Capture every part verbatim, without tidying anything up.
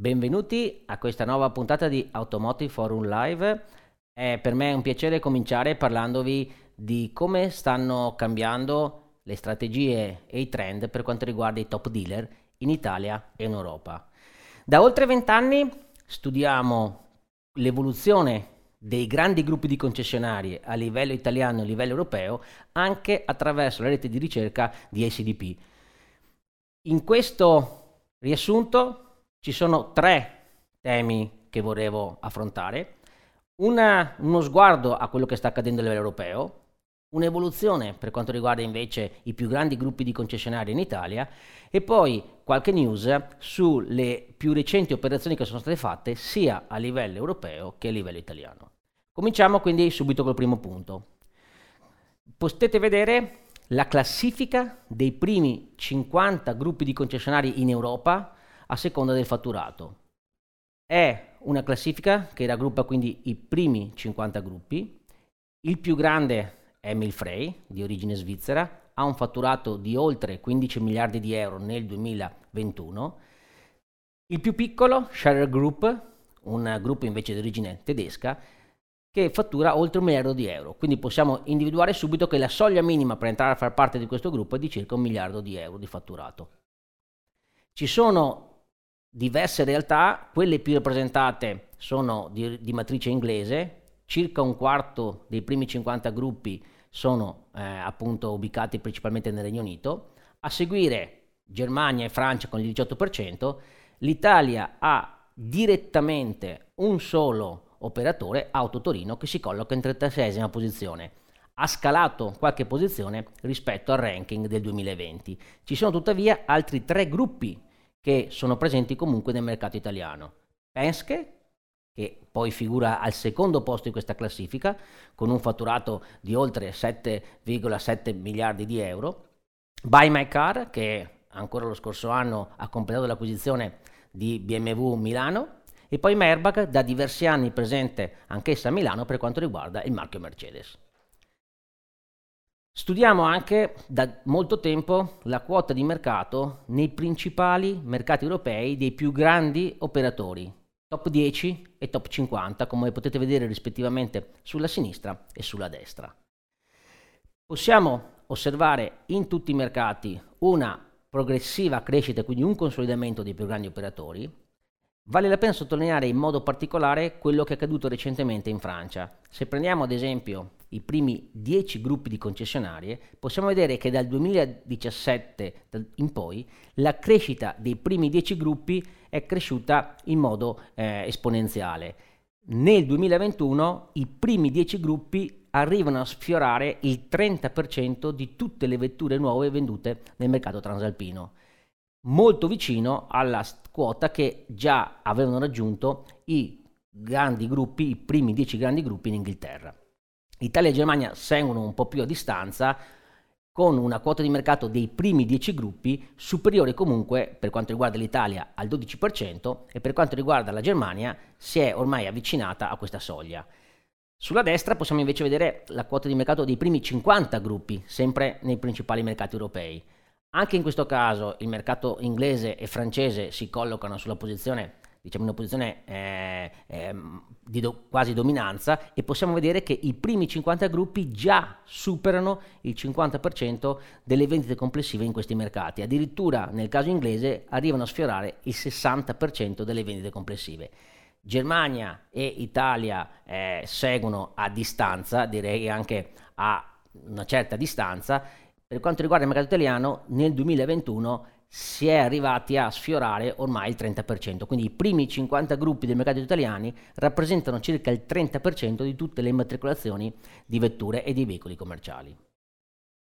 Benvenuti a questa nuova puntata di Automotive Forum Live. È per me un piacere cominciare parlandovi di come stanno cambiando le strategie e i trend per quanto riguarda i top dealer in Italia e in Europa. Da oltre vent'anni studiamo l'evoluzione dei grandi gruppi di concessionarie a livello italiano e a livello europeo anche attraverso la rete di ricerca di A C D P. In questo riassunto ci sono tre temi che volevo affrontare: Una, uno sguardo a quello che sta accadendo a livello europeo, un'evoluzione per quanto riguarda invece i più grandi gruppi di concessionari in Italia e poi qualche news sulle più recenti operazioni che sono state fatte sia a livello europeo che a livello italiano. Cominciamo quindi subito col primo punto. Potete vedere la classifica dei primi cinquanta gruppi di concessionari in Europa a seconda del fatturato. È una classifica che raggruppa quindi i primi cinquanta gruppi. Il più grande è Emil Frey, di origine svizzera, ha un fatturato di oltre quindici miliardi di euro nel duemilaventuno. Il più piccolo, Scherer Group, un gruppo invece di origine tedesca, che fattura oltre un miliardo di euro. Quindi possiamo individuare subito che la soglia minima per entrare a far parte di questo gruppo è di circa un miliardo di euro di fatturato. Ci sono diverse realtà, quelle più rappresentate sono di, di matrice inglese, circa un quarto dei primi cinquanta gruppi sono eh, appunto ubicati principalmente nel Regno Unito, a seguire Germania e Francia con il diciotto per cento, l'Italia ha direttamente un solo operatore, Auto Torino, che si colloca in trentaseiesima posizione. Ha scalato qualche posizione rispetto al ranking del duemilaventi. Ci sono tuttavia altri tre gruppi che sono presenti comunque nel mercato italiano. Penske, che poi figura al secondo posto di questa classifica, con un fatturato di oltre sette virgola sette miliardi di euro. Buy My Car, che ancora lo scorso anno ha completato l'acquisizione di B M W Milano. E poi Merbag, da diversi anni presente anch'essa a Milano per quanto riguarda il marchio Mercedes. Studiamo anche da molto tempo la quota di mercato nei principali mercati europei dei più grandi operatori, top dieci e top cinquanta, come potete vedere rispettivamente sulla sinistra e sulla destra. Possiamo osservare in tutti i mercati una progressiva crescita, quindi un consolidamento dei più grandi operatori. Vale la pena sottolineare in modo particolare quello che è accaduto recentemente in Francia. Se prendiamo ad esempio i primi dieci gruppi di concessionarie, possiamo vedere che dal duemiladiciassette in poi la crescita dei primi dieci gruppi è cresciuta in modo eh, esponenziale. Nel duemilaventuno i primi dieci gruppi arrivano a sfiorare il trenta per cento di tutte le vetture nuove vendute nel mercato transalpino, molto vicino alla quota che già avevano raggiunto i grandi gruppi, i primi dieci grandi gruppi in Inghilterra. Italia e Germania seguono un po' più a distanza con una quota di mercato dei primi dieci gruppi superiore comunque per quanto riguarda l'Italia al dodici per cento e per quanto riguarda la Germania si è ormai avvicinata a questa soglia. Sulla destra possiamo invece vedere la quota di mercato dei primi cinquanta gruppi, sempre nei principali mercati europei. Anche in questo caso il mercato inglese e francese si collocano sulla posizione diciamo in una posizione eh, eh, di do, quasi dominanza e possiamo vedere che i primi cinquanta gruppi già superano il cinquanta per cento delle vendite complessive in questi mercati, addirittura nel caso inglese arrivano a sfiorare il sessanta per cento delle vendite complessive. Germania e Italia eh, seguono a distanza, direi anche a una certa distanza. Per quanto riguarda il mercato italiano, nel duemilaventuno si è arrivati a sfiorare ormai il trenta per cento, quindi i primi cinquanta gruppi del mercato italiano rappresentano circa il trenta per cento di tutte le immatricolazioni di vetture e di veicoli commerciali.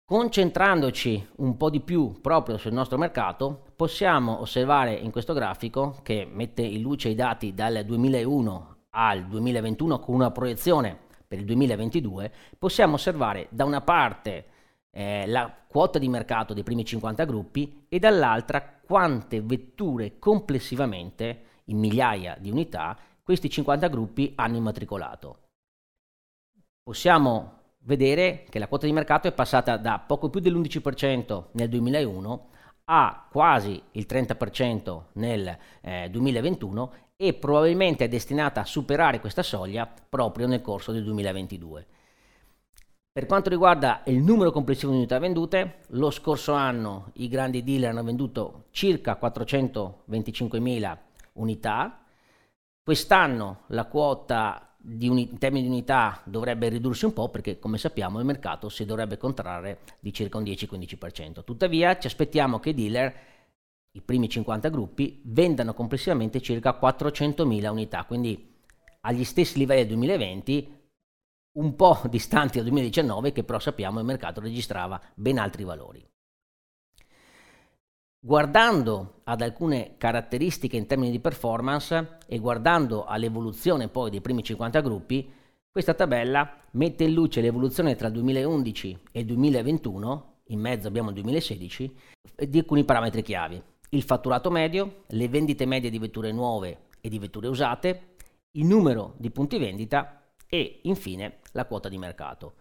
Concentrandoci un po' di più proprio sul nostro mercato, possiamo osservare in questo grafico, che mette in luce i dati dal duemilauno al duemilaventuno con una proiezione per il duemilaventidue, possiamo osservare da una parte Eh, la quota di mercato dei primi cinquanta gruppi e dall'altra quante vetture complessivamente, in migliaia di unità, questi cinquanta gruppi hanno immatricolato. Possiamo vedere che la quota di mercato è passata da poco più dell'undici per cento nel duemilauno a quasi il trenta per cento nel eh, duemilaventuno e probabilmente è destinata a superare questa soglia proprio nel corso del duemilaventidue. Per quanto riguarda il numero complessivo di unità vendute, lo scorso anno i grandi dealer hanno venduto circa quattrocentoventicinquemila unità, quest'anno la quota di uni- in termini di unità dovrebbe ridursi un po' perché, come sappiamo, il mercato si dovrebbe contrarre di circa un dieci-quindici per cento. Tuttavia ci aspettiamo che i dealer, i primi cinquanta gruppi, vendano complessivamente circa quattrocentomila unità, quindi agli stessi livelli del duemilaventi, un po' distanti dal duemiladiciannove, che però sappiamo il mercato registrava ben altri valori. Guardando ad alcune caratteristiche in termini di performance e guardando all'evoluzione poi dei primi cinquanta gruppi, questa tabella mette in luce l'evoluzione tra il duemilaundici e il duemilaventuno, in mezzo abbiamo il duemilasedici, di alcuni parametri chiavi: il fatturato medio, le vendite medie di vetture nuove e di vetture usate, il numero di punti vendita e infine la quota di mercato.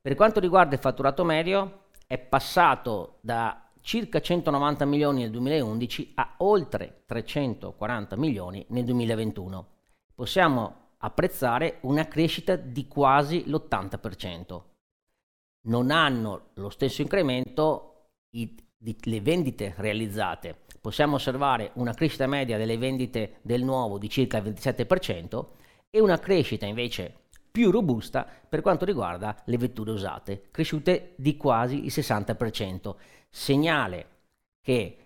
Per quanto riguarda il fatturato medio, è passato da circa centonovanta milioni nel duemilaundici a oltre trecentoquaranta milioni nel duemilaventuno. Possiamo apprezzare una crescita di quasi l'ottanta per cento. Non hanno lo stesso incremento i, di, le vendite realizzate. Possiamo osservare una crescita media delle vendite del nuovo di circa il ventisette per cento e una crescita invece più robusta per quanto riguarda le vetture usate, cresciute di quasi il sessanta per cento, segnale che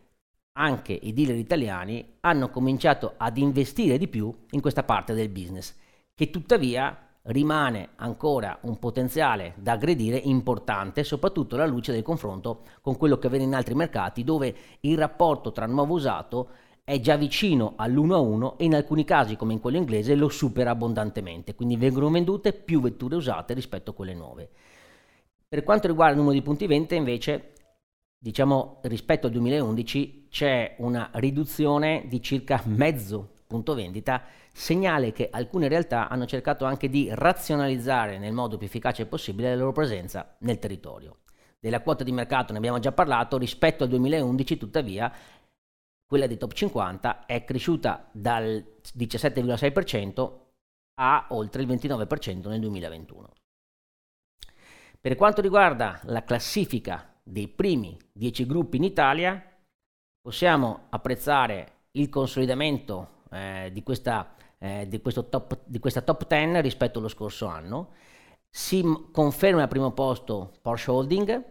anche i dealer italiani hanno cominciato ad investire di più in questa parte del business, che tuttavia rimane ancora un potenziale da aggredire importante, soprattutto alla luce del confronto con quello che avviene in altri mercati, dove il rapporto tra nuovo e usato è già vicino all'uno a uno e in alcuni casi, come in quello inglese, lo supera abbondantemente, quindi vengono vendute più vetture usate rispetto a quelle nuove. Per quanto riguarda il numero di punti vendita, invece, diciamo rispetto al duemilaundici c'è una riduzione di circa mezzo punto vendita, segnale che alcune realtà hanno cercato anche di razionalizzare nel modo più efficace possibile la loro presenza nel territorio. Della quota di mercato ne abbiamo già parlato. Rispetto al duemilaundici, tuttavia, quella dei top cinquanta è cresciuta dal diciassette virgola sei per cento a oltre il ventinove per cento nel duemilaventuno. Per quanto riguarda la classifica dei primi dieci gruppi in Italia, possiamo apprezzare il consolidamento eh, di, questa, eh, di, questo top, di questa top dieci rispetto allo scorso anno. Si conferma al primo posto Porsche Holding,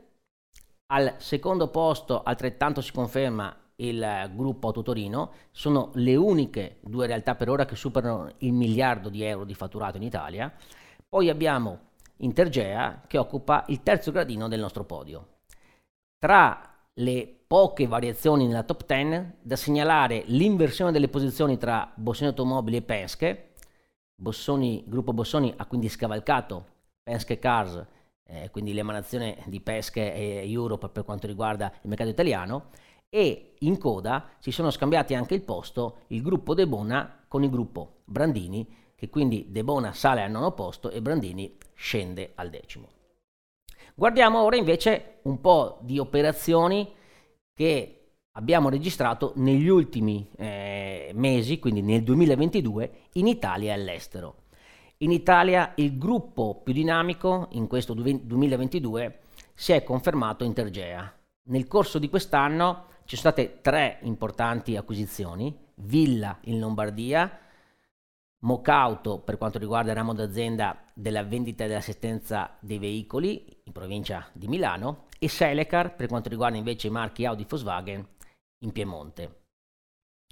al secondo posto altrettanto si conferma il gruppo Auto Torino. Sono le uniche due realtà per ora che superano il miliardo di euro di fatturato in Italia. Poi abbiamo Intergea, che occupa il terzo gradino del nostro podio. Tra le poche variazioni nella top dieci, da segnalare l'inversione delle posizioni tra Bossoni Automobili e Penske. Bossoni, gruppo Bossoni ha quindi scavalcato Pesche Cars, eh, quindi l'emanazione di Penske e Europe per quanto riguarda il mercato italiano, e in coda si sono scambiati anche il posto il gruppo De Bona con il gruppo Brandini, che quindi De Bona sale al nono posto e Brandini scende al decimo. Guardiamo ora invece un po' di operazioni che abbiamo registrato negli ultimi eh, mesi, quindi nel duemilaventidue, in Italia e all'estero. In Italia il gruppo più dinamico in questo duemilaventidue si è confermato Intergea. Nel corso di quest'anno ci sono state tre importanti acquisizioni: Villa in Lombardia, Mocauto per quanto riguarda il ramo d'azienda della vendita e dell'assistenza dei veicoli in provincia di Milano, e Selecar per quanto riguarda invece i marchi Audi e Volkswagen in Piemonte.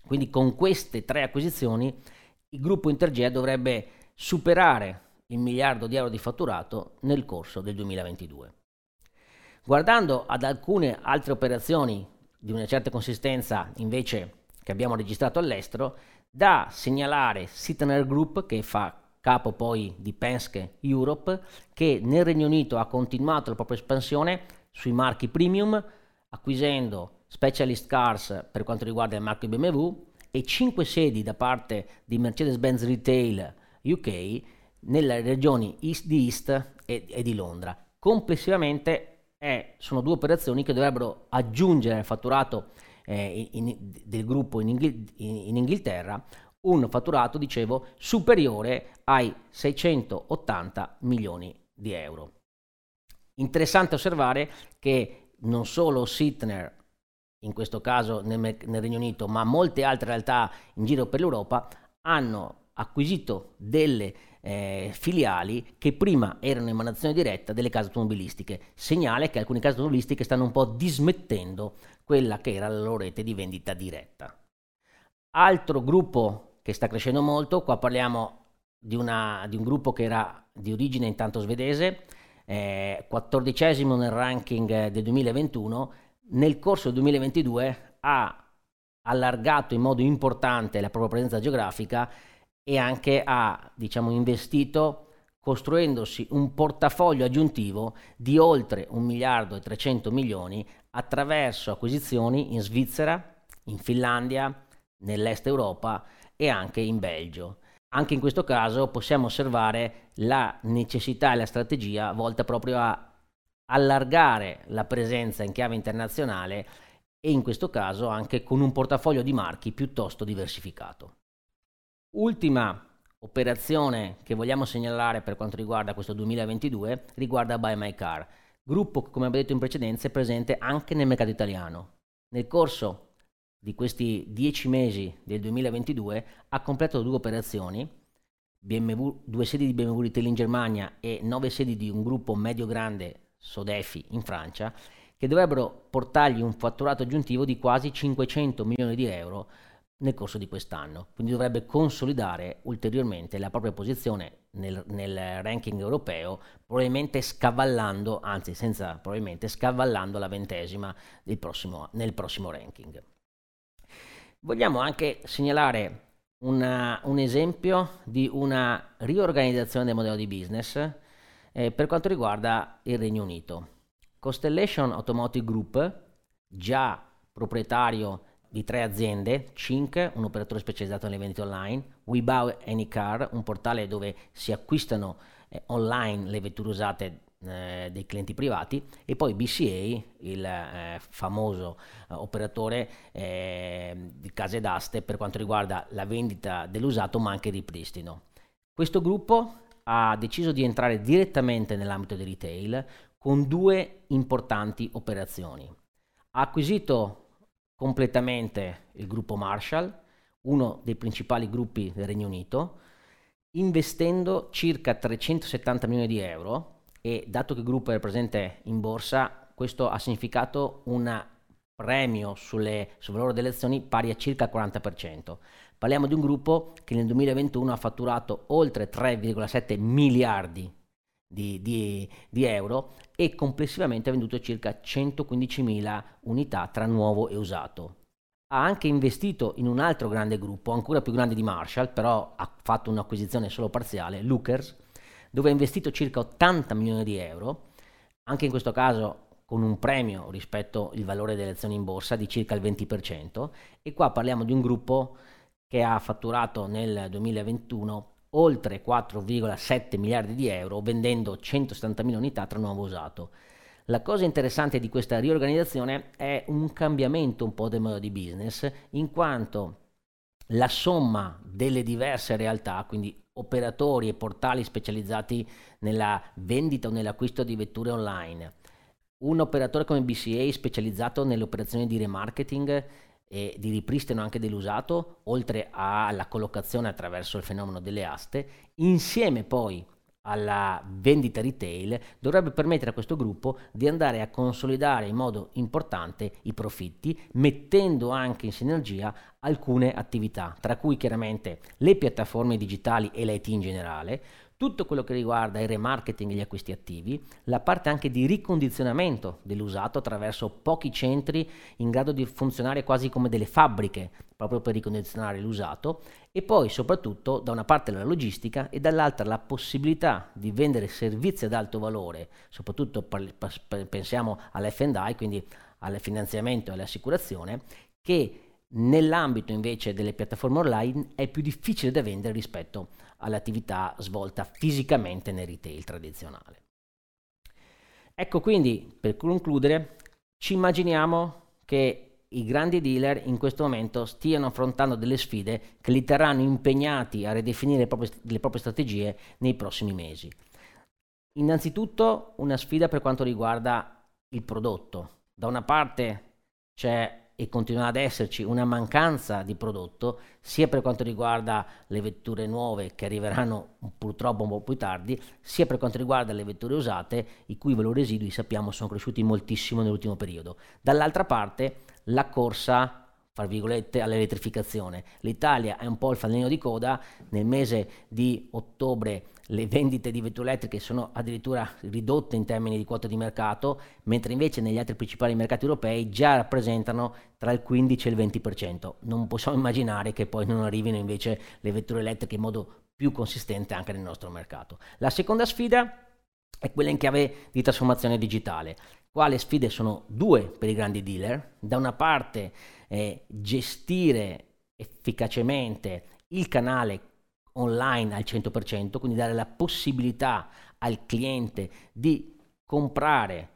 Quindi con queste tre acquisizioni il gruppo Intergea dovrebbe superare il miliardo di euro di fatturato nel corso del duemilaventidue. Guardando ad alcune altre operazioni di una certa consistenza invece che abbiamo registrato all'estero, da segnalare Sytner Group, che fa capo poi di Penske Europe, che nel Regno Unito ha continuato la propria espansione sui marchi premium, acquisendo Specialist Cars per quanto riguarda il marchio B M W e cinque sedi da parte di Mercedes-Benz Retail U K nelle regioni East di East e, e di Londra. Complessivamente è, sono due operazioni che dovrebbero aggiungere al fatturato eh, in, in, del gruppo in, Inghil- in, in Inghilterra un fatturato, dicevo, superiore ai seicentottanta milioni di euro. Interessante osservare che non solo Sytner, in questo caso nel, nel Regno Unito, ma molte altre realtà in giro per l'Europa hanno acquisito delle eh, filiali che prima erano emanazione diretta delle case automobilistiche, segnale che alcune case automobilistiche stanno un po' dismettendo quella che era la loro rete di vendita diretta. Altro gruppo che sta crescendo molto, qua parliamo di, una, di un gruppo che era di origine intanto svedese, eh, quattordicesimo nel ranking del duemilaventuno, nel corso del duemilaventidue ha allargato in modo importante la propria presenza geografica e anche ha, diciamo, investito costruendosi un portafoglio aggiuntivo di oltre un miliardo e trecento milioni attraverso acquisizioni in Svizzera, in Finlandia, nell'est Europa e anche in Belgio. Anche in questo caso possiamo osservare la necessità e la strategia volta proprio a allargare la presenza in chiave internazionale e in questo caso anche con un portafoglio di marchi piuttosto diversificato. Ultima operazione che vogliamo segnalare per quanto riguarda questo duemilaventidue riguarda Buy My Car, gruppo che, come abbiamo detto in precedenza, è presente anche nel mercato italiano. Nel corso di questi dieci mesi del duemilaventidue ha completato due operazioni, B M W, due sedi di B M W Retail in Germania e nove sedi di un gruppo medio-grande, Sodefi, in Francia, che dovrebbero portargli un fatturato aggiuntivo di quasi cinquecento milioni di euro nel corso di quest'anno, quindi dovrebbe consolidare ulteriormente la propria posizione nel, nel ranking europeo, probabilmente scavallando, anzi senza probabilmente, scavallando la ventesima del prossimo, nel prossimo ranking. Vogliamo anche segnalare una, un esempio di una riorganizzazione del modello di business eh, per quanto riguarda il Regno Unito. Constellation Automotive Group, già proprietario di tre aziende, Cinch, un operatore specializzato nelle vendite online, WeBuyAnyCar, un portale dove si acquistano eh, online le vetture usate eh, dei clienti privati, e poi B C A, il eh, famoso eh, operatore eh, di case d'aste per quanto riguarda la vendita dell'usato ma anche il ripristino. Questo gruppo ha deciso di entrare direttamente nell'ambito del retail con due importanti operazioni. Ha acquisito completamente il gruppo Marshall, uno dei principali gruppi del Regno Unito, investendo circa trecentosettanta milioni di euro, e dato che il gruppo era presente in borsa, questo ha significato un premio sulle, sul valore delle azioni pari a circa il quaranta per cento. Parliamo di un gruppo che nel duemilaventuno ha fatturato oltre tre virgola sette miliardi di, di, di euro e complessivamente ha venduto circa centoquindicimila unità tra nuovo e usato. Ha anche investito in un altro grande gruppo, ancora più grande di Marshall, però ha fatto un'acquisizione solo parziale, Lookers, dove ha investito circa ottanta milioni di euro, anche in questo caso con un premio rispetto al valore delle azioni in borsa di circa il venti per cento, e qua parliamo di un gruppo che ha fatturato nel duemilaventuno oltre quattro virgola sette miliardi di euro, vendendo centosettantamila unità tra nuovo usato. La cosa interessante di questa riorganizzazione è un cambiamento un po' del modo di business, in quanto la somma delle diverse realtà, quindi operatori e portali specializzati nella vendita o nell'acquisto di vetture online, un operatore come B C A specializzato nelle operazioni di remarketing e di ripristino anche dell'usato, oltre alla collocazione attraverso il fenomeno delle aste, insieme poi alla vendita retail, dovrebbe permettere a questo gruppo di andare a consolidare in modo importante i profitti, mettendo anche in sinergia alcune attività, tra cui chiaramente le piattaforme digitali e l'I T in generale, tutto quello che riguarda il remarketing e gli acquisti attivi, la parte anche di ricondizionamento dell'usato attraverso pochi centri in grado di funzionare quasi come delle fabbriche proprio per ricondizionare l'usato, e poi soprattutto da una parte la logistica e dall'altra la possibilità di vendere servizi ad alto valore, soprattutto per, per, pensiamo all'F and I, quindi al finanziamento e all'assicurazione, che nell'ambito invece delle piattaforme online è più difficile da vendere rispetto all'attività svolta fisicamente nel retail tradizionale. Ecco, quindi per concludere ci immaginiamo che i grandi dealer in questo momento stiano affrontando delle sfide che li terranno impegnati a ridefinire le proprie, le proprie strategie nei prossimi mesi. Innanzitutto una sfida per quanto riguarda il prodotto. Da una parte c'è e continua ad esserci una mancanza di prodotto, sia per quanto riguarda le vetture nuove che arriveranno purtroppo un po' più tardi, sia per quanto riguarda le vetture usate, i cui valori residui sappiamo sono cresciuti moltissimo nell'ultimo periodo. Dall'altra parte la corsa, fra virgolette, all'elettrificazione. L'Italia è un po' il fanalino di coda, nel mese di ottobre le vendite di vetture elettriche sono addirittura ridotte in termini di quota di mercato, mentre invece negli altri principali mercati europei già rappresentano tra il quindici e il venti per cento. Non possiamo immaginare che poi non arrivino invece le vetture elettriche in modo più consistente anche nel nostro mercato. La seconda sfida è quella in chiave di trasformazione digitale. Qua le sfide sono due per i grandi dealer: da una parte eh, gestire efficacemente il canale online al cento per cento, quindi dare la possibilità al cliente di comprare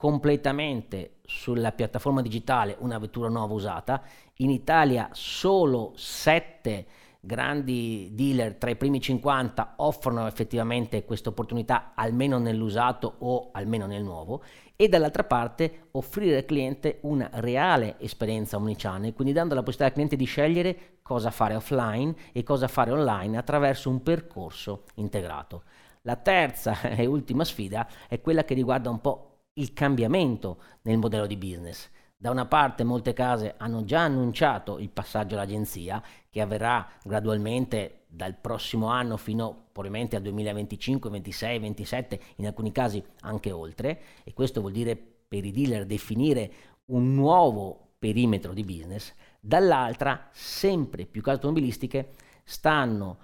completamente sulla piattaforma digitale una vettura nuova usata. In Italia solo sette grandi dealer tra i primi cinquanta offrono effettivamente questa opportunità, almeno nell'usato o almeno nel nuovo, e dall'altra parte offrire al cliente una reale esperienza omnichannel, quindi dando la possibilità al cliente di scegliere cosa fare offline e cosa fare online attraverso un percorso integrato. La terza e ultima sfida è quella che riguarda un po' il cambiamento nel modello di business. Da una parte molte case hanno già annunciato il passaggio all'agenzia, che avverrà gradualmente dal prossimo anno fino probabilmente al duemilaventicinque, ventisei, ventisette, in alcuni casi anche oltre, e questo vuol dire per i dealer definire un nuovo perimetro di business. Dall'altra sempre più case automobilistiche stanno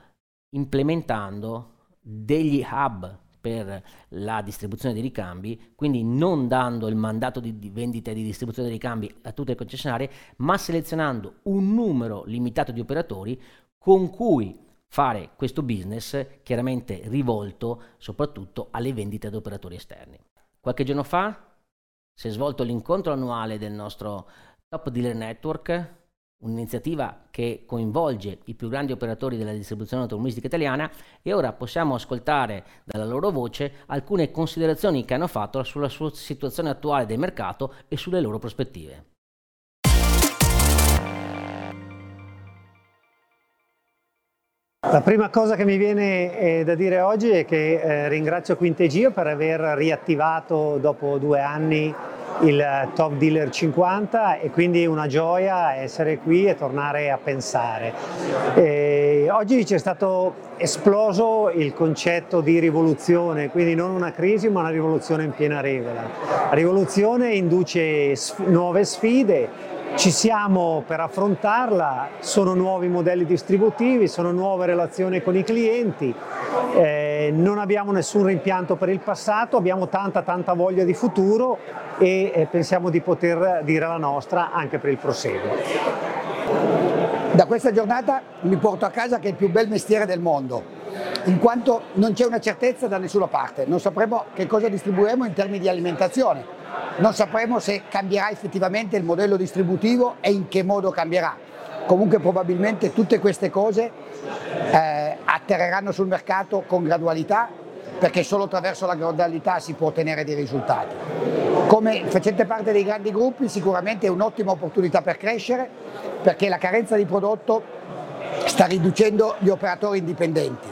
implementando degli hub per la distribuzione dei ricambi, quindi non dando il mandato di vendita e di distribuzione dei ricambi a tutte le concessionarie, ma selezionando un numero limitato di operatori con cui fare questo business, chiaramente rivolto soprattutto alle vendite ad operatori esterni. Qualche giorno fa si è svolto l'incontro annuale del nostro Top Dealer Network, un'iniziativa che coinvolge i più grandi operatori della distribuzione automobilistica italiana, e ora possiamo ascoltare dalla loro voce alcune considerazioni che hanno fatto sulla sua situazione attuale del mercato e sulle loro prospettive. La prima cosa che mi viene eh, da dire oggi è che eh, ringrazio Intergea per aver riattivato dopo due anni il Top Dealer cinquanta, e quindi una gioia essere qui e tornare a pensare. E oggi c'è stato esploso il concetto di rivoluzione, quindi non una crisi ma una rivoluzione in piena regola. La rivoluzione induce sf- nuove sfide, ci siamo per affrontarla, sono nuovi modelli distributivi, sono nuove relazioni con i clienti, eh, non abbiamo nessun rimpianto per il passato, abbiamo tanta tanta voglia di futuro e eh, pensiamo di poter dire la nostra anche per il proseguo. Da questa giornata mi porto a casa che è il più bel mestiere del mondo, in quanto non c'è una certezza da nessuna parte, non sapremo che cosa distribuiremo in termini di alimentazione. Non sapremo se cambierà effettivamente il modello distributivo e in che modo cambierà. Comunque probabilmente tutte queste cose eh, atterreranno sul mercato con gradualità, perché solo attraverso la gradualità si può ottenere dei risultati. Come facente parte dei grandi gruppi sicuramente è un'ottima opportunità per crescere, perché la carenza di prodotto sta riducendo gli operatori indipendenti.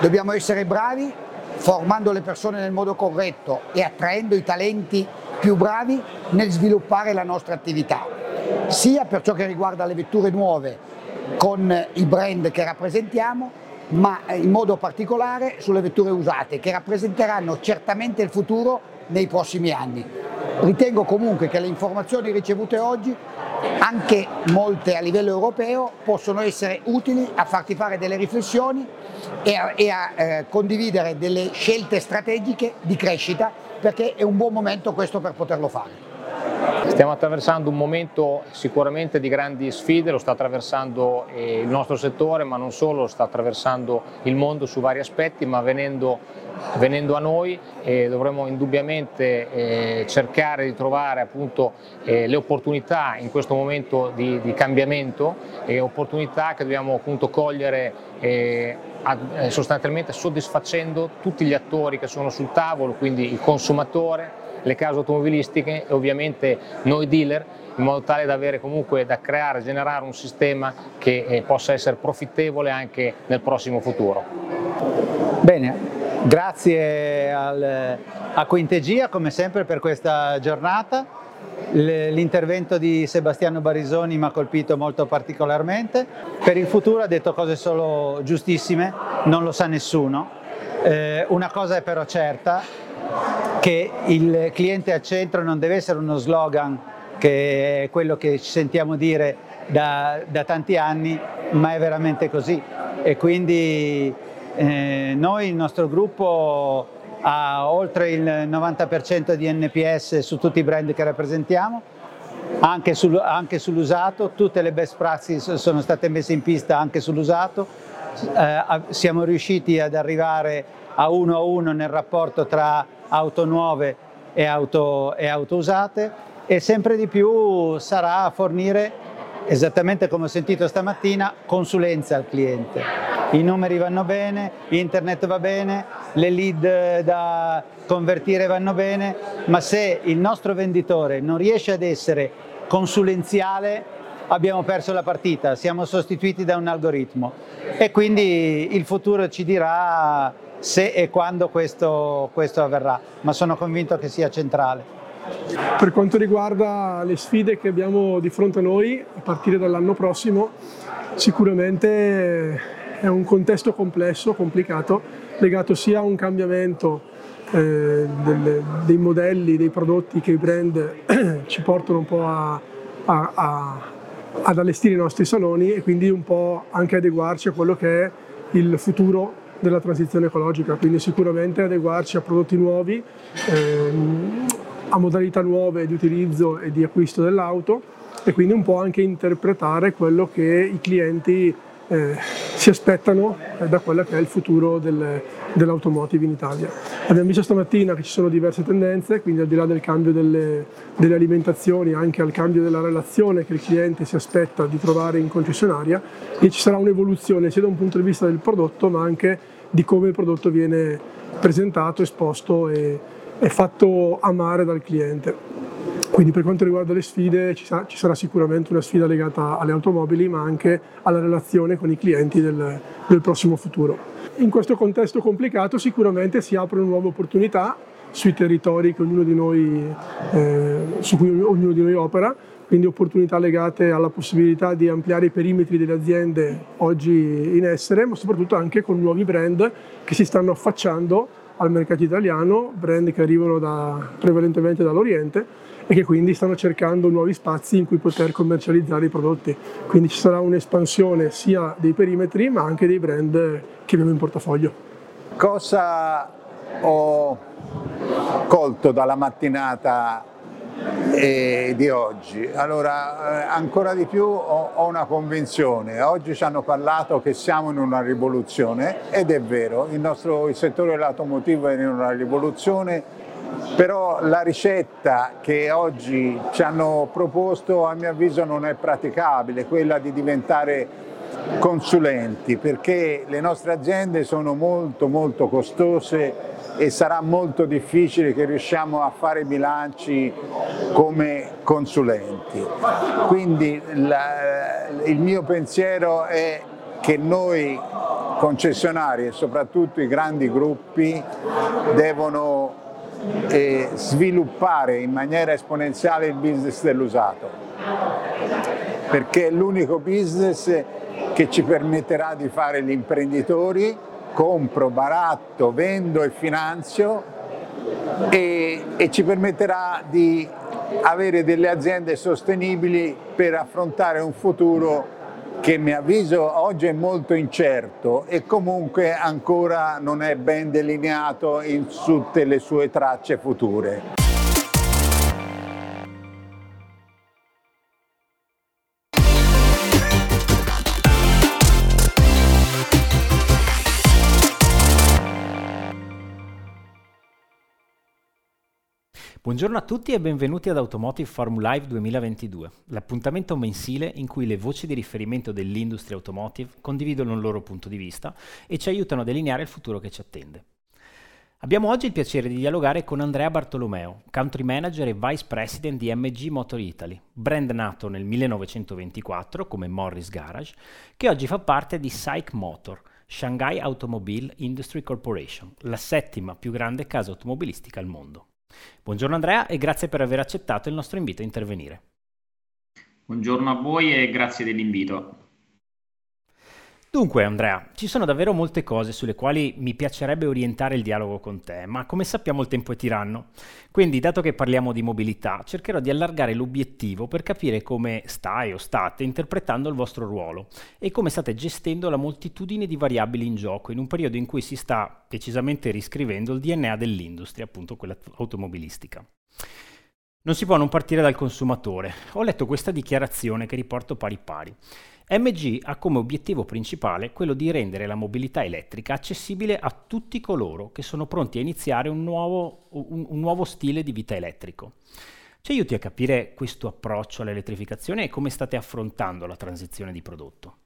Dobbiamo essere bravi formando le persone nel modo corretto e attraendo i talenti più bravi nel sviluppare la nostra attività, sia per ciò che riguarda le vetture nuove con i brand che rappresentiamo, ma in modo particolare sulle vetture usate, che rappresenteranno certamente il futuro nei prossimi anni. Ritengo comunque che le informazioni ricevute oggi, anche molte a livello europeo, possono essere utili a farti fare delle riflessioni e a, e a eh, condividere delle scelte strategiche di crescita, perché è un buon momento questo per poterlo fare. Stiamo attraversando un momento sicuramente di grandi sfide, lo sta attraversando il nostro settore, ma non solo, lo sta attraversando il mondo su vari aspetti, ma venendo, venendo a noi eh, dovremo indubbiamente eh, cercare di trovare appunto eh, le opportunità in questo momento di, di cambiamento, e opportunità che dobbiamo appunto cogliere eh, a, sostanzialmente soddisfacendo tutti gli attori che sono sul tavolo, quindi il consumatore, le case automobilistiche e ovviamente noi dealer, in modo tale da avere comunque, da creare e generare un sistema che eh, possa essere profittevole anche nel prossimo futuro. Bene, grazie al, a Intergea come sempre per questa giornata. L'intervento di Sebastiano Barisoni mi ha colpito molto particolarmente. Per il futuro ha detto cose solo giustissime, non lo sa nessuno. Eh, una cosa è però certa, che il cliente al centro non deve essere uno slogan, che è quello che ci sentiamo dire da, da tanti anni, ma è veramente così. E quindi eh, noi, il nostro gruppo ha oltre il novanta per cento di N P S su tutti i brand che rappresentiamo, anche, sul, anche sull'usato, tutte le best practices sono state messe in pista anche sull'usato, eh, siamo riusciti ad arrivare a uno a uno nel rapporto tra auto nuove e auto, e auto usate, e sempre di più sarà fornire, esattamente come ho sentito stamattina, consulenza al cliente. I numeri vanno bene, internet va bene, le lead da convertire vanno bene, ma se il nostro venditore non riesce ad essere consulenziale, abbiamo perso la partita, siamo sostituiti da un algoritmo, e quindi il futuro ci dirà se e quando questo, questo avverrà, ma sono convinto che sia centrale. Per quanto riguarda le sfide che abbiamo di fronte a noi, a partire dall'anno prossimo, sicuramente è un contesto complesso, complicato, legato sia a un cambiamento eh, delle, dei modelli, dei prodotti che i brand ci portano un po' a, a, a, ad allestire i nostri saloni, e quindi un po' anche adeguarci a quello che è il futuro della transizione ecologica, quindi sicuramente adeguarci a prodotti nuovi, ehm, a modalità nuove di utilizzo e di acquisto dell'auto, e quindi un po' anche interpretare quello che i clienti eh, si aspettano eh, da quello che è il futuro del, dell'automotive in Italia. Abbiamo visto stamattina che ci sono diverse tendenze, quindi al di là del cambio delle, delle alimentazioni, anche al cambio della relazione che il cliente si aspetta di trovare in concessionaria, e ci sarà un'evoluzione sia da un punto di vista del prodotto, ma anche di come il prodotto viene presentato, esposto e, e fatto amare dal cliente. Quindi per quanto riguarda le sfide ci sarà, ci sarà sicuramente una sfida legata alle automobili, ma anche alla relazione con i clienti del, del prossimo futuro. In questo contesto complicato sicuramente si aprono nuove opportunità sui territori che ognuno di noi, eh, su cui ognuno di noi opera, quindi opportunità legate alla possibilità di ampliare i perimetri delle aziende oggi in essere, ma soprattutto anche con nuovi brand che si stanno affacciando al mercato italiano, brand che arrivano da, prevalentemente dall'Oriente, e che quindi stanno cercando nuovi spazi in cui poter commercializzare i prodotti. Quindi ci sarà un'espansione sia dei perimetri, ma anche dei brand che abbiamo in portafoglio. Cosa ho colto dalla mattinata E di oggi? Allora, ancora di più ho una convinzione. Oggi ci hanno parlato che siamo in una rivoluzione, ed è vero, il nostro il settore dell'automotivo è in una rivoluzione, però la ricetta che oggi ci hanno proposto a mio avviso non è praticabile, quella di diventare consulenti, perché le nostre aziende sono molto molto costose e sarà molto difficile che riusciamo a fare bilanci come consulenti. Quindi la, il mio pensiero è che noi concessionari e soprattutto i grandi gruppi devono eh, sviluppare in maniera esponenziale il business dell'usato, perché è l'unico business che ci permetterà di fare gli imprenditori: compro, baratto, vendo e finanzio, e, e ci permetterà di avere delle aziende sostenibili per affrontare un futuro che, a mio avviso, oggi è molto incerto e comunque ancora non è ben delineato in tutte le sue tracce future. Buongiorno a tutti e benvenuti ad Automotive Forum Live duemilaventidue, l'appuntamento mensile in cui le voci di riferimento dell'industria automotive condividono il loro punto di vista e ci aiutano a delineare il futuro che ci attende. Abbiamo oggi il piacere di dialogare con Andrea Bartolomeo, Country Manager e Vice President di M G Motor Italy, brand nato nel millenovecentoventiquattro come Morris Garage, che oggi fa parte di S A I C Motor, Shanghai Automobile Industry Corporation, la settima più grande casa automobilistica al mondo. Buongiorno Andrea e grazie per aver accettato il nostro invito a intervenire. Buongiorno a voi e grazie dell'invito. Dunque Andrea, ci sono davvero molte cose sulle quali mi piacerebbe orientare il dialogo con te, ma come sappiamo il tempo è tiranno. Quindi, dato che parliamo di mobilità, cercherò di allargare l'obiettivo per capire come stai o state interpretando il vostro ruolo e come state gestendo la moltitudine di variabili in gioco in un periodo in cui si sta decisamente riscrivendo il D N A dell'industria, appunto quella automobilistica. Non si può non partire dal consumatore. Ho letto questa dichiarazione che riporto pari pari. M G ha come obiettivo principale quello di rendere la mobilità elettrica accessibile a tutti coloro che sono pronti a iniziare un nuovo, un, un nuovo stile di vita elettrico. Ci aiuti a capire questo approccio all'elettrificazione e come state affrontando la transizione di prodotto?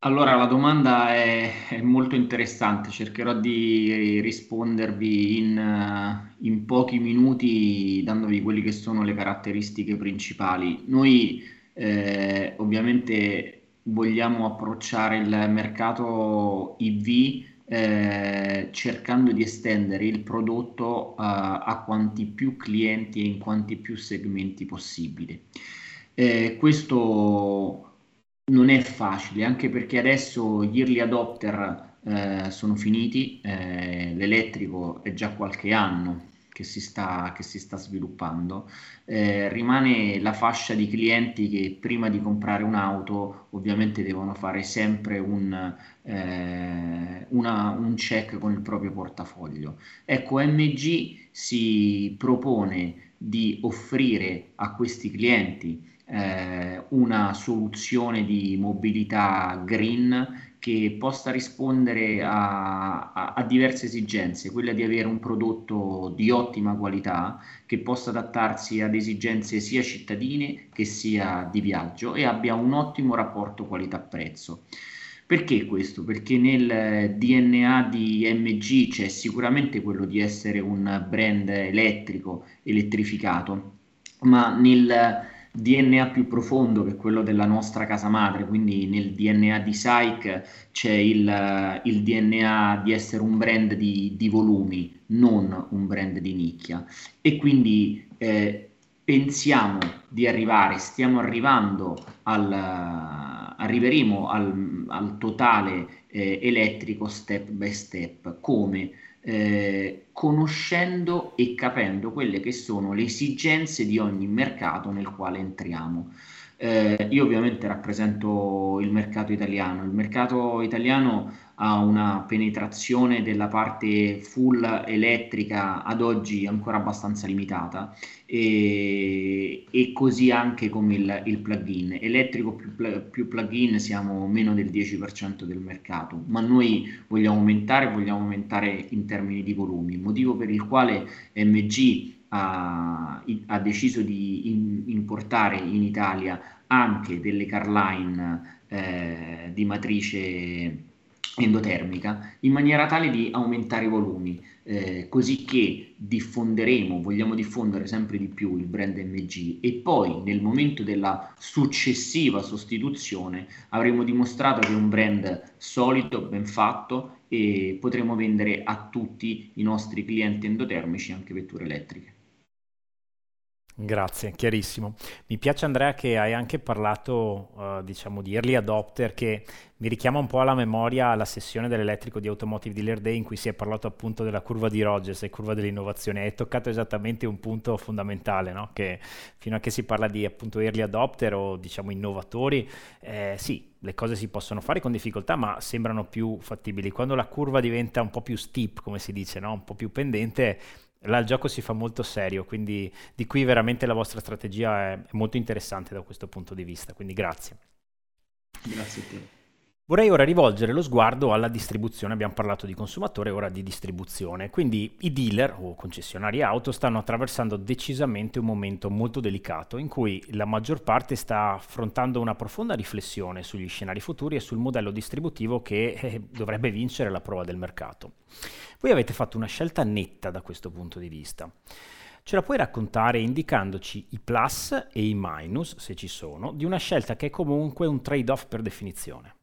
Allora, la domanda è, è molto interessante, cercherò di rispondervi in, in pochi minuti dandovi quelle che sono le caratteristiche principali. Noi eh, ovviamente vogliamo approcciare il mercato I V eh, cercando di estendere il prodotto eh, a quanti più clienti e in quanti più segmenti possibili. Eh, questo non è facile, anche perché adesso gli early adopter eh, sono finiti, eh, l'elettrico è già qualche anno che si sta, che si sta sviluppando, eh, rimane la fascia di clienti che prima di comprare un'auto ovviamente devono fare sempre un, eh, una, un check con il proprio portafoglio. Ecco, M G si propone di offrire a questi clienti una soluzione di mobilità green che possa rispondere a, a, a diverse esigenze, quella di avere un prodotto di ottima qualità che possa adattarsi ad esigenze sia cittadine che sia di viaggio e abbia un ottimo rapporto qualità-prezzo. Perché questo? Perché nel D N A di M G c'è sicuramente quello di essere un brand elettrico, elettrificato, ma nel D N A più profondo, che è quello della nostra casa madre, quindi nel D N A di S A I C c'è il, il D N A di essere un brand di, di volumi, non un brand di nicchia, e quindi eh, pensiamo di arrivare, stiamo arrivando al, arriveremo al, al totale eh, elettrico step by step, come Eh, conoscendo e capendo quelle che sono le esigenze di ogni mercato nel quale entriamo. Eh, io ovviamente rappresento il mercato italiano, il mercato italiano ha una penetrazione della parte full elettrica ad oggi ancora abbastanza limitata e, e così anche come il, il plug-in. Elettrico più, più plug-in siamo meno del dieci per cento del mercato, ma noi vogliamo aumentare, vogliamo aumentare in termini di volumi, motivo per il quale M G ha, ha deciso di in, importare in Italia anche delle car line eh, di matrice endotermica in maniera tale di aumentare i volumi, eh, così che diffonderemo, vogliamo diffondere sempre di più il brand M G e poi nel momento della successiva sostituzione avremo dimostrato che è un brand solido, ben fatto e potremo vendere a tutti i nostri clienti endotermici anche vetture elettriche. Grazie, chiarissimo. Mi piace Andrea che hai anche parlato uh, diciamo di early adopter, che mi richiama un po' alla memoria la sessione dell'elettrico di Automotive Dealer Day in cui si è parlato appunto della curva di Rogers e curva dell'innovazione. Hai toccato esattamente un punto fondamentale, no? Che fino a che si parla di appunto early adopter o diciamo innovatori, eh, sì, le cose si possono fare con difficoltà ma sembrano più fattibili. Quando la curva diventa un po' più steep, come si dice, no? Un po' più pendente, là il gioco si fa molto serio, quindi di qui veramente la vostra strategia è molto interessante da questo punto di vista, quindi grazie. Grazie a te. Vorrei ora rivolgere lo sguardo alla distribuzione. Abbiamo parlato di consumatore, ora di distribuzione. Quindi i dealer o concessionari auto stanno attraversando decisamente un momento molto delicato in cui la maggior parte sta affrontando una profonda riflessione sugli scenari futuri e sul modello distributivo che eh, dovrebbe vincere la prova del mercato. Voi avete fatto una scelta netta da questo punto di vista. Ce la puoi raccontare indicandoci i plus e i minus, se ci sono, di una scelta che è comunque un trade-off per definizione?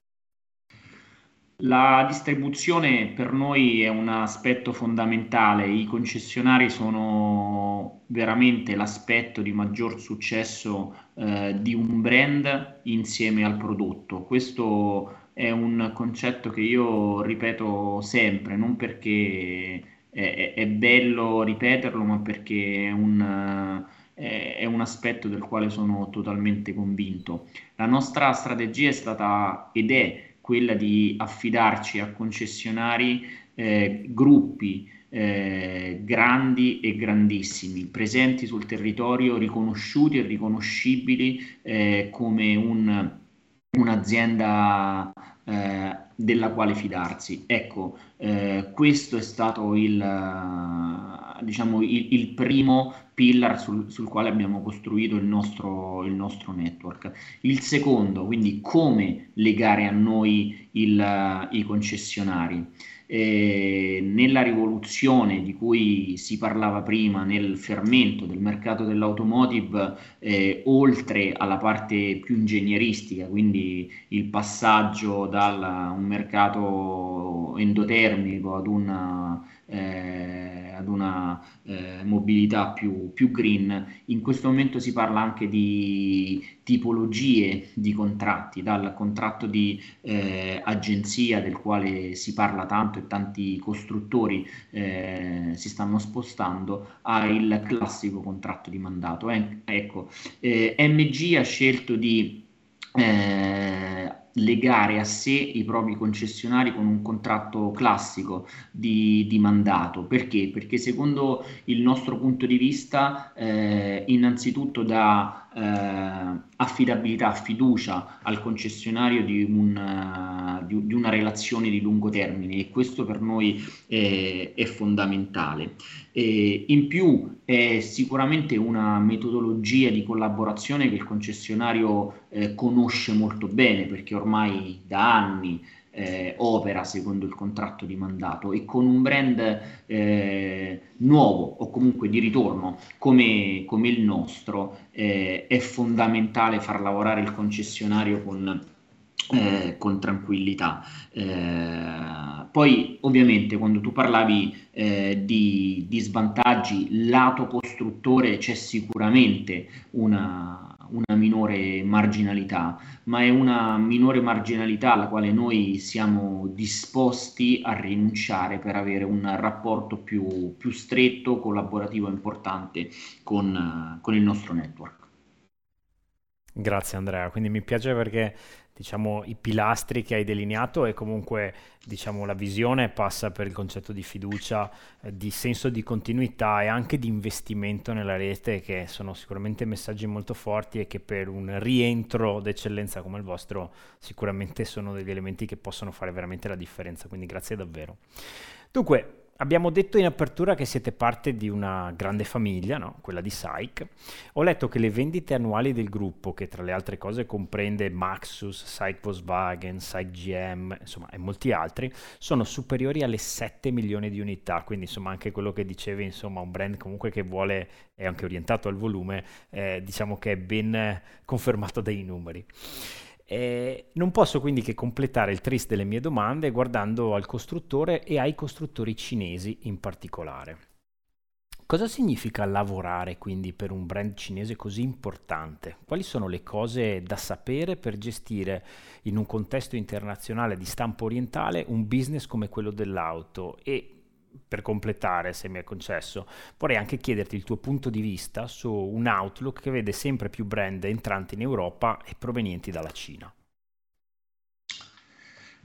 La distribuzione per noi è un aspetto fondamentale, i concessionari sono veramente l'aspetto di maggior successo eh, di un brand insieme al prodotto. Questo è un concetto che io ripeto sempre, non perché è, è, è bello ripeterlo, ma perché è un... è un aspetto del quale sono totalmente convinto. La nostra strategia è stata ed è quella di affidarci a concessionari, eh, gruppi eh, grandi e grandissimi, presenti sul territorio, riconosciuti e riconoscibili eh, come un, un'azienda eh, della quale fidarsi. Ecco, eh, questo è stato il... diciamo il, il primo pillar sul, sul quale abbiamo costruito il nostro, il nostro network. Il secondo, quindi come legare a noi il, i concessionari. Eh, nella rivoluzione di cui si parlava prima, nel fermento del mercato dell'automotive, eh, oltre alla parte più ingegneristica, quindi il passaggio da un mercato endotermico ad una Eh, ad una eh, mobilità più, più green, in questo momento si parla anche di tipologie di contratti, dal contratto di eh, agenzia, del quale si parla tanto e tanti costruttori eh, si stanno spostando, al classico contratto di mandato. Eh, ecco, eh, M G ha scelto di eh, legare a sé i propri concessionari con un contratto classico di, di mandato. Perché? Perché secondo il nostro punto di vista eh, innanzitutto dà eh, affidabilità, fiducia al concessionario di, un, di, di una relazione di lungo termine, e questo per noi è, è fondamentale. E in più è sicuramente una metodologia di collaborazione che il concessionario eh, conosce molto bene, perché ormai da anni eh, opera secondo il contratto di mandato, e con un brand eh, nuovo o comunque di ritorno come, come il nostro eh, è fondamentale far lavorare il concessionario con, eh, con tranquillità. Eh, poi ovviamente quando tu parlavi eh, di, di svantaggi, lato costruttore c'è sicuramente una una minore marginalità, ma è una minore marginalità alla quale noi siamo disposti a rinunciare per avere un rapporto più, più stretto, collaborativo e importante con, con il nostro network. Grazie Andrea, quindi mi piace perché diciamo i pilastri che hai delineato e comunque diciamo la visione passa per il concetto di fiducia, eh, di senso di continuità e anche di investimento nella rete, che sono sicuramente messaggi molto forti e che per un rientro d'eccellenza come il vostro sicuramente sono degli elementi che possono fare veramente la differenza, quindi grazie davvero. Dunque, abbiamo detto in apertura che siete parte di una grande famiglia, no? Quella di S A I C. Ho letto che le vendite annuali del gruppo, che tra le altre cose comprende Maxus, S A I C Volkswagen, S A I C G M, insomma, e molti altri, sono superiori alle sette milioni di unità. Quindi, insomma, anche quello che dicevi, insomma, un brand comunque che vuole, è anche orientato al volume, eh, diciamo che è ben confermato dai numeri. Eh, non posso quindi che completare il tris delle mie domande guardando al costruttore e ai costruttori cinesi in particolare. Cosa significa lavorare quindi per un brand cinese così importante? Quali sono le cose da sapere per gestire in un contesto internazionale di stampo orientale un business come quello dell'auto? E per completare, se mi è concesso, vorrei anche chiederti il tuo punto di vista su un outlook che vede sempre più brand entranti in Europa e provenienti dalla Cina.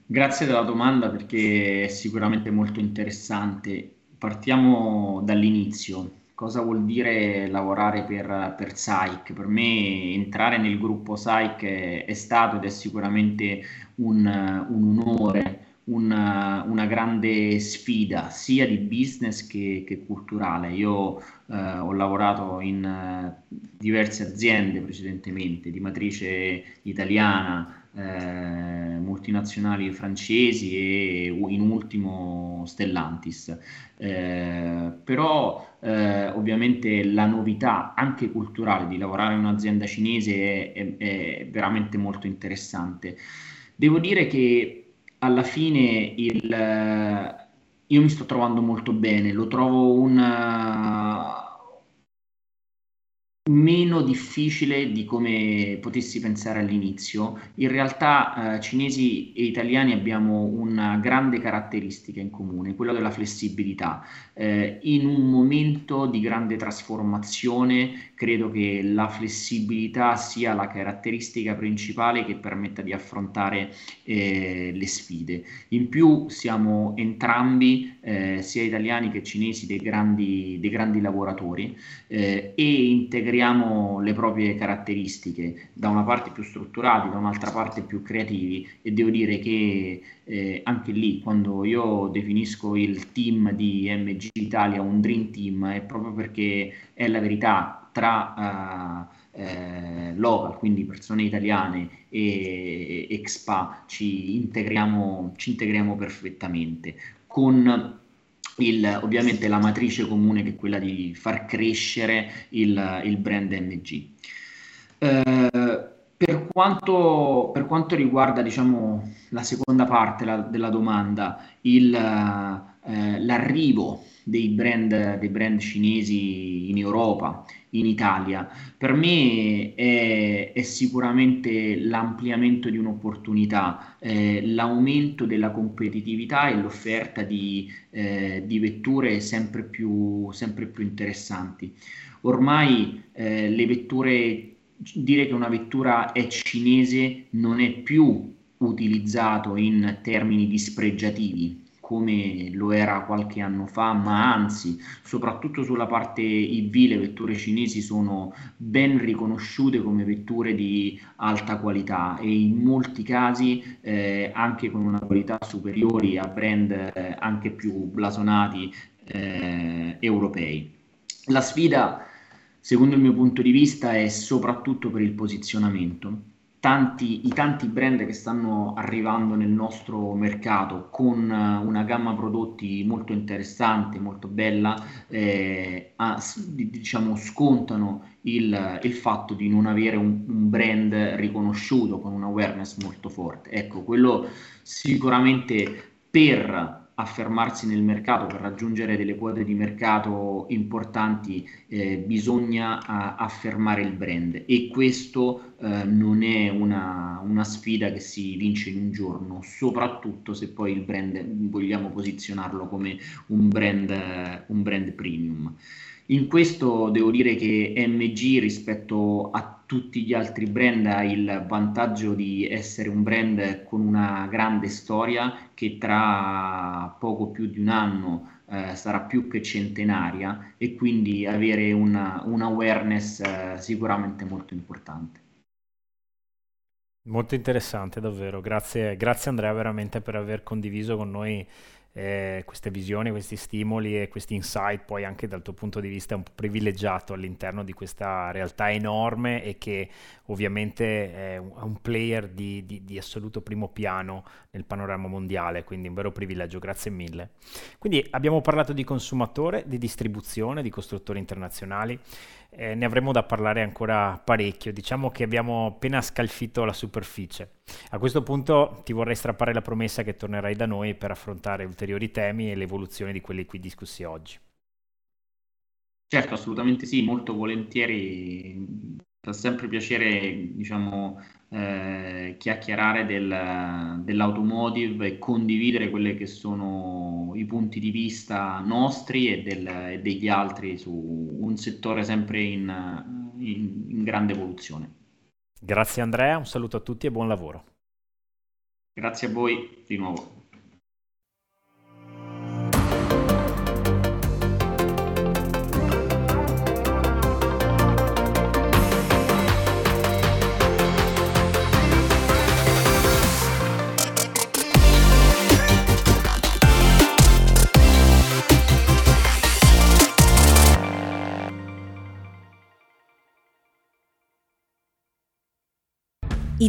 Grazie della domanda, perché è sicuramente molto interessante. Partiamo dall'inizio. cosa vuol dire lavorare per, per SAIC? Per me entrare nel gruppo SAIC è, è stato ed è sicuramente un, un onore, Una, una grande sfida sia di business che, che culturale. Io eh, ho lavorato in eh, diverse aziende precedentemente di matrice italiana, eh, multinazionali francesi e in ultimo Stellantis, eh, però eh, ovviamente la novità anche culturale di lavorare in un'azienda cinese è, è, è veramente molto interessante. Devo dire che alla fine il, io mi sto trovando molto bene, lo trovo un meno difficile di come potessi pensare all'inizio. In realtà eh, cinesi e italiani abbiamo una grande caratteristica in comune, quella della flessibilità. Eh, in un momento di grande trasformazione credo che la flessibilità sia la caratteristica principale che permetta di affrontare eh, le sfide. In più siamo entrambi, eh, sia italiani che cinesi, dei grandi, dei grandi lavoratori eh, e integriamo le proprie caratteristiche, da una parte più strutturati, da un'altra parte più creativi, e devo dire che eh, anche lì, quando io definisco il team di M G Italia un dream team, è proprio perché è la verità. Tra uh, eh, local, quindi persone italiane, e expat ci integriamo, ci integriamo perfettamente, con Il, ovviamente la matrice comune che è quella di far crescere il, il brand M G. Eh, per, quanto, per quanto riguarda, diciamo, la seconda parte la, della domanda, il, eh, l'arrivo dei brand, dei brand cinesi in Europa, in Italia, per me è, è sicuramente l'ampliamento di un'opportunità, eh, l'aumento della competitività e l'offerta di, eh, di vetture sempre più, sempre più interessanti. Ormai eh, le vetture, dire che una vettura è cinese non è più utilizzato in termini dispregiativi come lo era qualche anno fa, ma anzi, soprattutto sulla parte I V, le vetture cinesi sono ben riconosciute come vetture di alta qualità e in molti casi eh, anche con una qualità superiore a brand eh, anche più blasonati eh, europei. La sfida, secondo il mio punto di vista, è soprattutto per il posizionamento. Tanti, i tanti brand che stanno arrivando nel nostro mercato con una gamma prodotti molto interessante, molto bella, eh, a, diciamo, scontano il, il fatto di non avere un, un brand riconosciuto con un awareness molto forte. Ecco, quello sicuramente, per affermarsi nel mercato, per raggiungere delle quote di mercato importanti, eh, bisogna a, affermare il brand, e questo eh, non è una, una sfida che si vince in un giorno, soprattutto se poi il brand vogliamo posizionarlo come un brand, eh, un brand premium. In questo devo dire che M G, rispetto a tutti gli altri brand, ha il vantaggio di essere un brand con una grande storia che tra poco più di un anno eh, sarà più che centenaria, e quindi avere una, un awareness eh, sicuramente molto importante. Molto interessante davvero, grazie, grazie Andrea veramente per aver condiviso con noi Eh, queste visioni, questi stimoli e questi insight, poi anche dal tuo punto di vista un po' privilegiato all'interno di questa realtà enorme e che ovviamente è un, è un player di, di, di assoluto primo piano nel panorama mondiale, quindi un vero privilegio, grazie mille. Quindi abbiamo parlato di consumatore, di distribuzione, di costruttori internazionali, eh, ne avremo da parlare ancora parecchio, diciamo che abbiamo appena scalfito la superficie. A questo punto ti vorrei strappare la promessa che tornerai da noi per affrontare ulteriori temi e l'evoluzione di quelli qui discussi oggi. Certo, assolutamente sì, molto volentieri, fa sempre piacere, diciamo, eh, chiacchierare del, dell'automotive e condividere quelli che sono i punti di vista nostri e, del, e degli altri su un settore sempre in, in, in grande evoluzione. Grazie Andrea, un saluto a tutti e buon lavoro. Grazie a voi di nuovo. I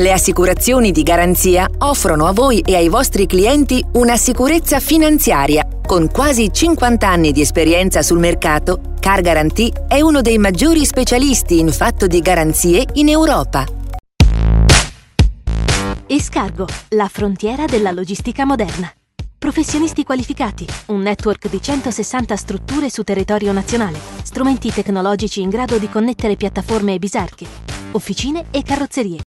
Le assicurazioni di garanzia offrono a voi e ai vostri clienti una sicurezza finanziaria. Con quasi cinquanta anni di esperienza sul mercato, Car Guarantee è uno dei maggiori specialisti in fatto di garanzie in Europa. Escargo, la frontiera della logistica moderna. Professionisti qualificati, un network di centosessanta strutture su territorio nazionale, strumenti tecnologici in grado di connettere piattaforme e bisarche, officine e carrozzerie.